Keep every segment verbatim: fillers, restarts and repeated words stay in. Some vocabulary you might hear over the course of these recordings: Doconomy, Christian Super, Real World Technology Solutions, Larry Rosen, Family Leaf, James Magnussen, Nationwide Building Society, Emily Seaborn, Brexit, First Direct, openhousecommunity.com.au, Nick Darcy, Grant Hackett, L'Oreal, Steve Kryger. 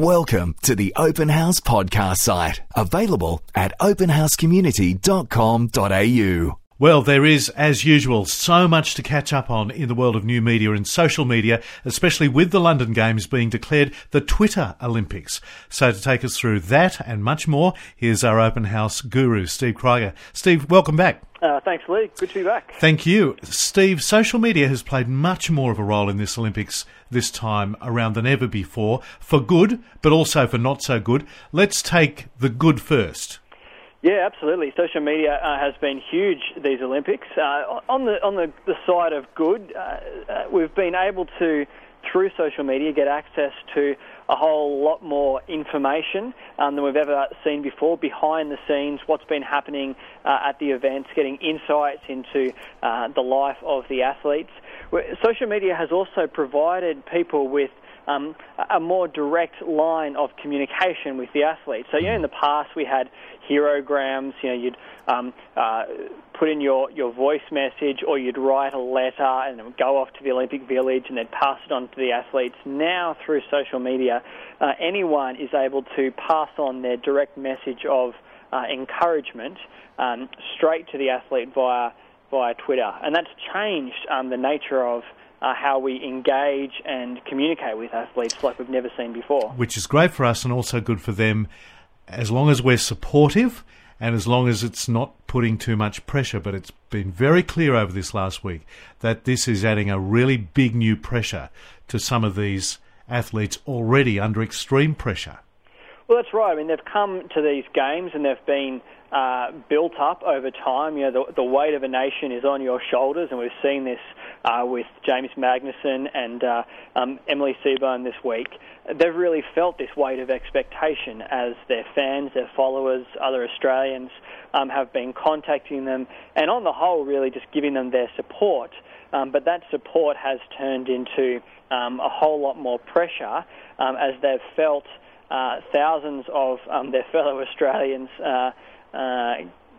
Welcome to the Open House podcast site, available at open house community dot com dot a u. Well, there is, as usual, so much to catch up on in the world of new media and social media, especially with the London Games being declared the Twitter Olympics. So to take us through that and much more, here's our Open House guru, Steve Kryger. Steve, welcome back. Uh, thanks, Lee. Good to be back. Thank you. Steve, social media has played much more of a role in this Olympics this time around than ever before, for good, but also for not so good. Let's take the good first. Yeah, absolutely. Social media uh, has been huge these Olympics. Uh, on the on the, the side of good, uh, uh, we've been able to, through social media, get access to a whole lot more information um, than we've ever seen before, behind the scenes, what's been happening uh, at the events, getting insights into uh, the life of the athletes. Social media has also provided people with Um, a more direct line of communication with the athlete. So, you know, in the past we had herograms, you know, you'd um, uh, put in your, your voice message, or you'd write a letter and it would go off to the Olympic Village and they'd pass it on to the athletes. Now, through social media, uh, anyone is able to pass on their direct message of uh, encouragement um, straight to the athlete via, via Twitter. And that's changed um, the nature of Uh, how we engage and communicate with athletes like we've never seen before. Which is great for us and also good for them, as long as we're supportive and as long as it's not putting too much pressure. But it's been very clear over this last week that this is adding a really big new pressure to some of these athletes already under extreme pressure. Well, that's right. I mean, they've come to these games and they've been uh, built up over time. You know, the, the weight of a nation is on your shoulders, and we've seen this uh, with James Magnussen and uh, um, Emily Seaborn this week. They've really felt this weight of expectation as their fans, their followers, other Australians um, have been contacting them and, on the whole, really just giving them their support. Um, but that support has turned into um, a whole lot more pressure um, as they've felt Uh, thousands of um, their fellow Australians uh, uh,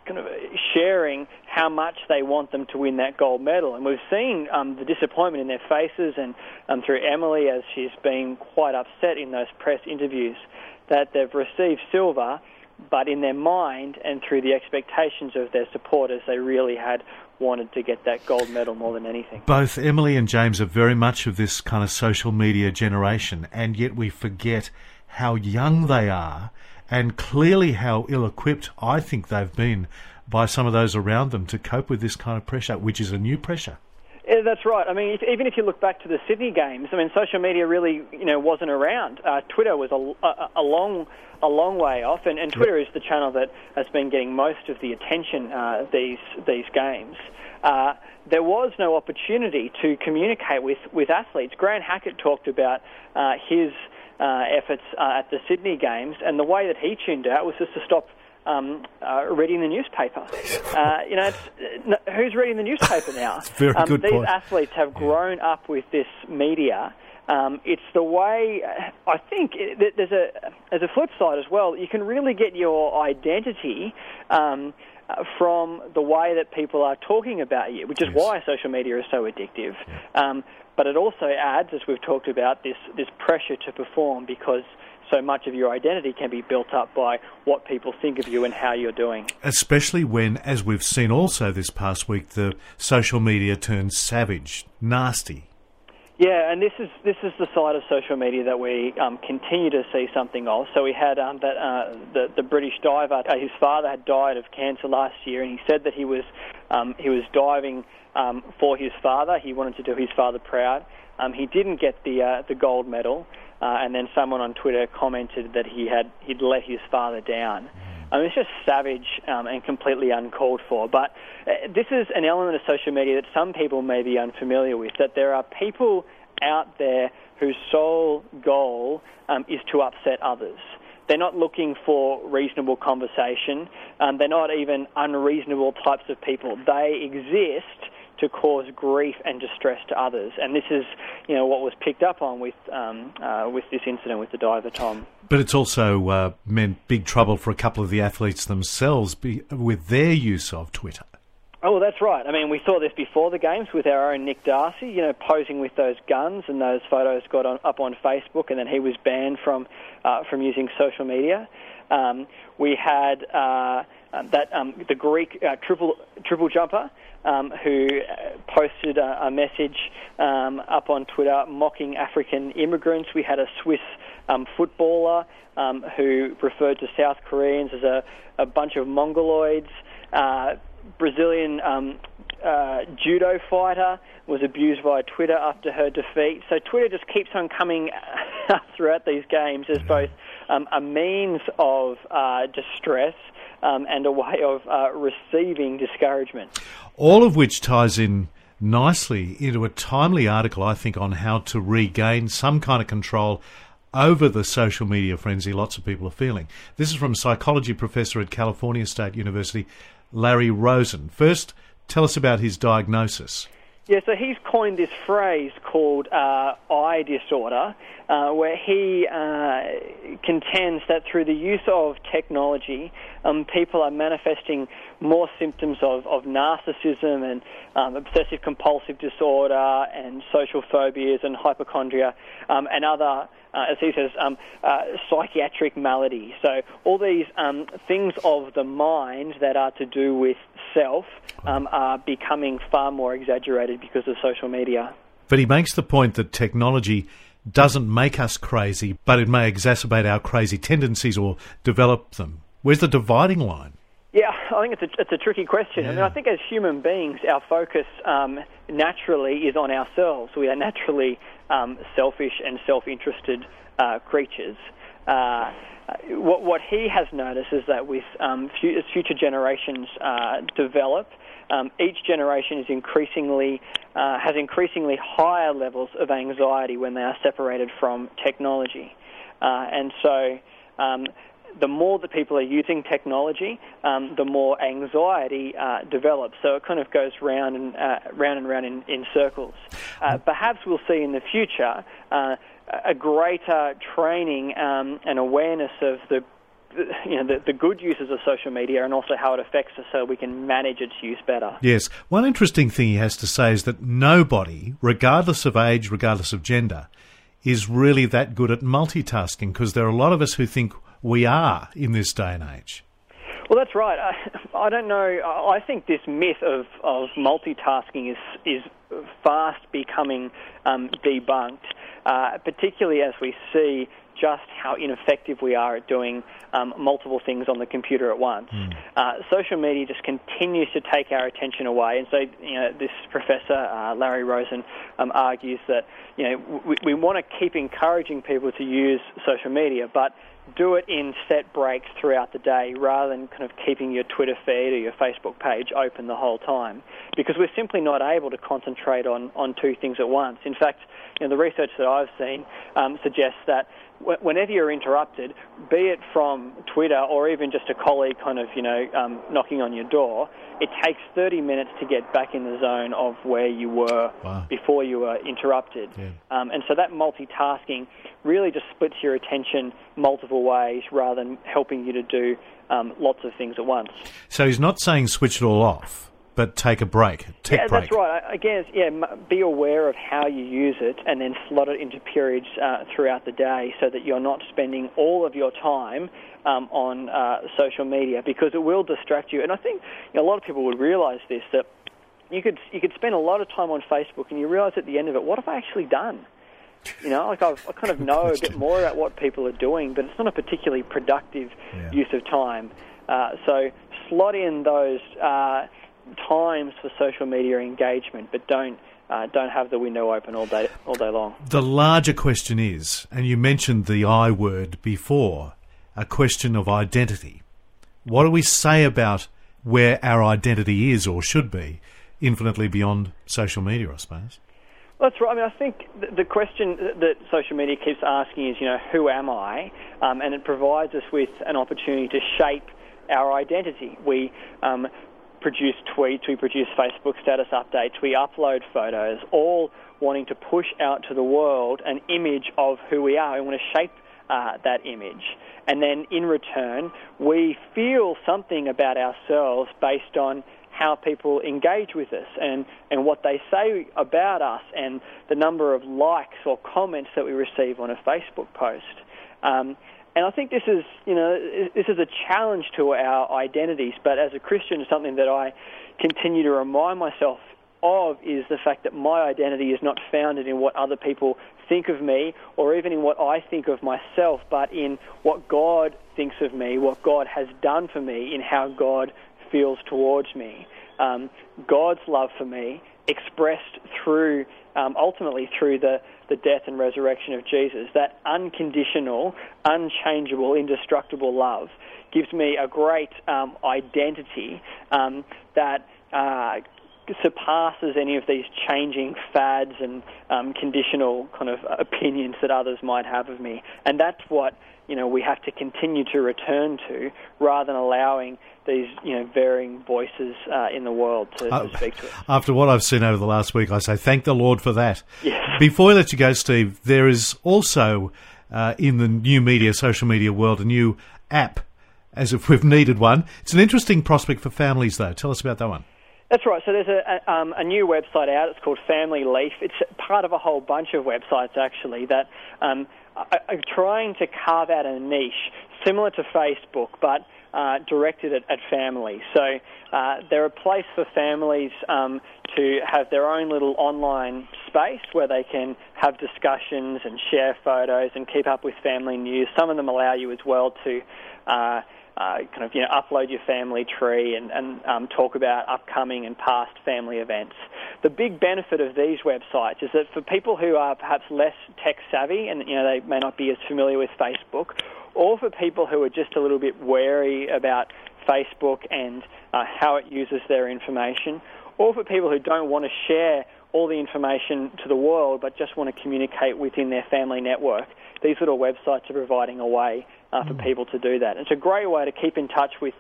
kind of sharing how much they want them to win that gold medal. And we've seen um, the disappointment in their faces and um, through Emily, as she's been quite upset in those press interviews, that they've received silver, but in their mind and through the expectations of their supporters, they really had wanted to get that gold medal more than anything. Both Emily and James are very much of this kind of social media generation, and yet we forget how young they are, and clearly how ill-equipped I think they've been by some of those around them to cope with this kind of pressure, which is a new pressure. Yeah, that's right. I mean, if, even if you look back to the Sydney Games, I mean, social media really, you know, wasn't around. Uh, Twitter was a, a, a long, a long way off, and, and Twitter is the channel that has been getting most of the attention uh, these these games. Uh, there was no opportunity to communicate with, with athletes. Grant Hackett talked about uh, his. Uh, efforts uh, at the Sydney Games, and the way that he tuned out was just to stop um, uh, reading the newspaper. Uh, you know, it's, uh, who's reading the newspaper now? Very um, good these point. Athletes have grown yeah. up with this media. Um, it's the way, I think, it, there's a there's a flip side as well. You can really get your identity um, from the way that people are talking about you, which is yes. why social media is so addictive. Yeah. Um, But it also adds, as we've talked about, this, this pressure to perform, because so much of your identity can be built up by what people think of you and how you're doing. Especially when, as we've seen also this past week, the social media turns savage, nasty. Yeah, and this is this is the side of social media that we um, continue to see something of. So we had um, that uh, the, the British diver, uh, his father had died of cancer last year, and he said that he was um, he was diving um, for his father. He wanted to do his father proud. Um, he didn't get the uh, the gold medal, uh, and then someone on Twitter commented that he had he'd let his father down. I mean, it's just savage um, and completely uncalled for. But uh, this is an element of social media that some people may be unfamiliar with, that there are people out there whose sole goal um, is to upset others. They're not looking for reasonable conversation. Um, they're not even unreasonable types of people. They exist to cause grief and distress to others. And this is, you know, what was picked up on with um, uh, with this incident with the diver, Tom. But it's also uh, meant big trouble for a couple of the athletes themselves be, with their use of Twitter. Oh, well, that's right. I mean, we saw this before the games with our own Nick Darcy, you know, posing with those guns, and those photos got on, up on Facebook, and then he was banned from uh, from using social media. Um, we had uh, that um, the Greek uh, triple triple jumper um, who posted a, a message um, up on Twitter mocking African immigrants. We had a Swiss um, footballer um, who referred to South Koreans as a, a bunch of mongoloids. Uh, Brazilian um, uh, judo fighter was abused via Twitter after her defeat. So Twitter just keeps on coming up throughout these games as both um, a means of uh, distress um, and a way of uh, receiving discouragement. All of which ties in nicely into a timely article, I think, on how to regain some kind of control over the social media frenzy lots of people are feeling. This is from psychology professor at California State University, Larry Rosen. First, tell us about his diagnosis. Yeah, so he's coined this phrase called uh, I disorder, uh, where he uh, contends that through the use of technology, um, people are manifesting more symptoms of, of narcissism and um, obsessive-compulsive disorder and social phobias and hypochondria um, and other, Uh, as he says, um, uh, psychiatric malady. So all these um, things of the mind that are to do with self um, are becoming far more exaggerated because of social media. But he makes the point that technology doesn't make us crazy, but it may exacerbate our crazy tendencies or develop them. Where's the dividing line? Yeah, I think it's a, it's a tricky question. Yeah. I mean, I think as human beings, our focus um, naturally is on ourselves. We are naturally um, selfish and self-interested uh, creatures. Uh, what, what he has noticed is that with um, fu- future generations uh, develop, um, each generation is increasingly uh, has increasingly higher levels of anxiety when they are separated from technology, uh, and so. Um, The more that people are using technology, um, the more anxiety uh, develops. So it kind of goes round and uh, round and round in, in circles. Uh, perhaps we'll see in the future uh, a greater training um, and awareness of the, you know, the, the good uses of social media and also how it affects us, so we can manage its use better. Yes. One interesting thing he has to say is that nobody, regardless of age, regardless of gender, is really that good at multitasking, because there are a lot of us who think we are in this day and age. Well, that's right. I, I don't know. I think this myth of, of multitasking is is fast becoming um, debunked, uh, particularly as we see just how ineffective we are at doing um, multiple things on the computer at once. Mm. Uh, social media just continues to take our attention away, and so you know, this professor, uh, Larry Rosen, um, argues that you know we, we want to keep encouraging people to use social media, but do it in set breaks throughout the day rather than kind of keeping your Twitter feed or your Facebook page open the whole time, because we're simply not able to concentrate on, on two things at once. In fact, you know, the research that I've seen um, suggests that whenever you're interrupted, be it from Twitter or even just a colleague kind of, you know, um, knocking on your door, it takes thirty minutes to get back in the zone of where you were wow. before you were interrupted. Yeah. Um, and so that multitasking really just splits your attention multiple ways rather than helping you to do um, lots of things at once. So he's not saying switch it all off, but take a break, take a yeah, break. That's right. Again, yeah, be aware of how you use it and then slot it into periods uh, throughout the day so that you're not spending all of your time um, on uh, social media, because it will distract you. And I think you know, a lot of people would realise this, that you could you could spend a lot of time on Facebook and you realise at the end of it, what have I actually done? You know, like I've, I kind of know a bit more about what people are doing, but it's not a particularly productive yeah. use of time. Uh, so slot in those Uh, times for social media engagement, but don't uh, don't have the window open all day all day long. The larger question is, and you mentioned the I word before, a question of identity. What do we say about where our identity is or should be infinitely beyond social media, I suppose? Well, that's right. I mean, I think the question that social media keeps asking is, you know, who am I? Um, and it provides us with an opportunity to shape our identity. We um, produce tweets, we produce Facebook status updates, we upload photos, all wanting to push out to the world an image of who we are. We want to shape uh, that image. And then in return, we feel something about ourselves based on how people engage with us and, and what they say about us and the number of likes or comments that we receive on a Facebook post. Um, and I think this is, you know, this is a challenge to our identities, but as a Christian, something that I continue to remind myself of is the fact that my identity is not founded in what other people think of me or even in what I think of myself, but in what God thinks of me, what God has done for me, in how God feels towards me. Um, God's love for me expressed through, um, ultimately through the, the death and resurrection of Jesus. That unconditional, unchangeable, indestructible love gives me a great um, identity um, that uh, surpasses any of these changing fads and um, conditional kind of opinions that others might have of me. And that's what, you know, we have to continue to return to, rather than allowing these, you know, varying voices uh, in the world to, to uh, speak to us. After what I've seen over the last week, I say thank the Lord for that. Yes. Before I let you go, Steve, there is also uh, in the new media, social media world, a new app, as if we've needed one. It's an interesting prospect for families, though. Tell us about that one. That's right. So there's a, a, um, a new website out. It's called Family Leaf. It's part of a whole bunch of websites, actually, that um, are, are trying to carve out a niche similar to Facebook, but uh, directed at, at families. So uh, they're a place for families um, to have their own little online space where they can have discussions and share photos and keep up with family news. Some of them allow you as well to Uh, Uh, kind of, you know, upload your family tree and, and um, talk about upcoming and past family events. The big benefit of these websites is that for people who are perhaps less tech savvy and, you know, they may not be as familiar with Facebook, or for people who are just a little bit wary about Facebook and uh, how it uses their information, or for people who don't want to share all the information to the world but just want to communicate within their family network, these little websites are providing a way Uh, for people to do that. It's a great way to keep in touch with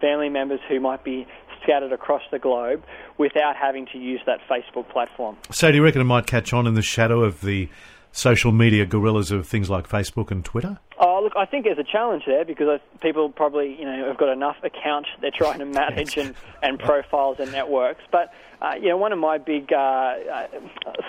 family members who might be scattered across the globe without having to use that Facebook platform. So do you reckon it might catch on in the shadow of the social media gorillas of things like Facebook and Twitter? Oh, look, I think there's a challenge there because people probably, you know, have got enough accounts they're trying to manage and, and profiles and networks. But, uh, you know, one of my big uh, uh,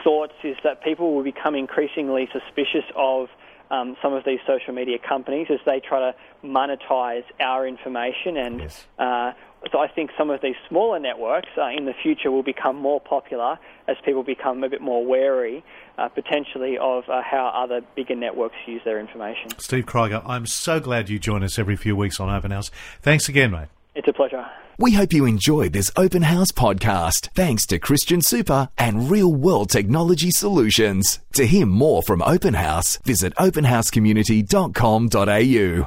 thoughts is that people will become increasingly suspicious of Um, some of these social media companies as they try to monetize our information. And yes. uh, so I think some of these smaller networks uh, in the future will become more popular as people become a bit more wary, uh, potentially, of uh, how other bigger networks use their information. Steve Kryger, I'm so glad you join us every few weeks on Open House. Thanks again, mate. It's a pleasure. We hope you enjoyed this Open House podcast, thanks to Christian Super and Real World Technology Solutions. To hear more from Open House, visit open house community dot com dot a u.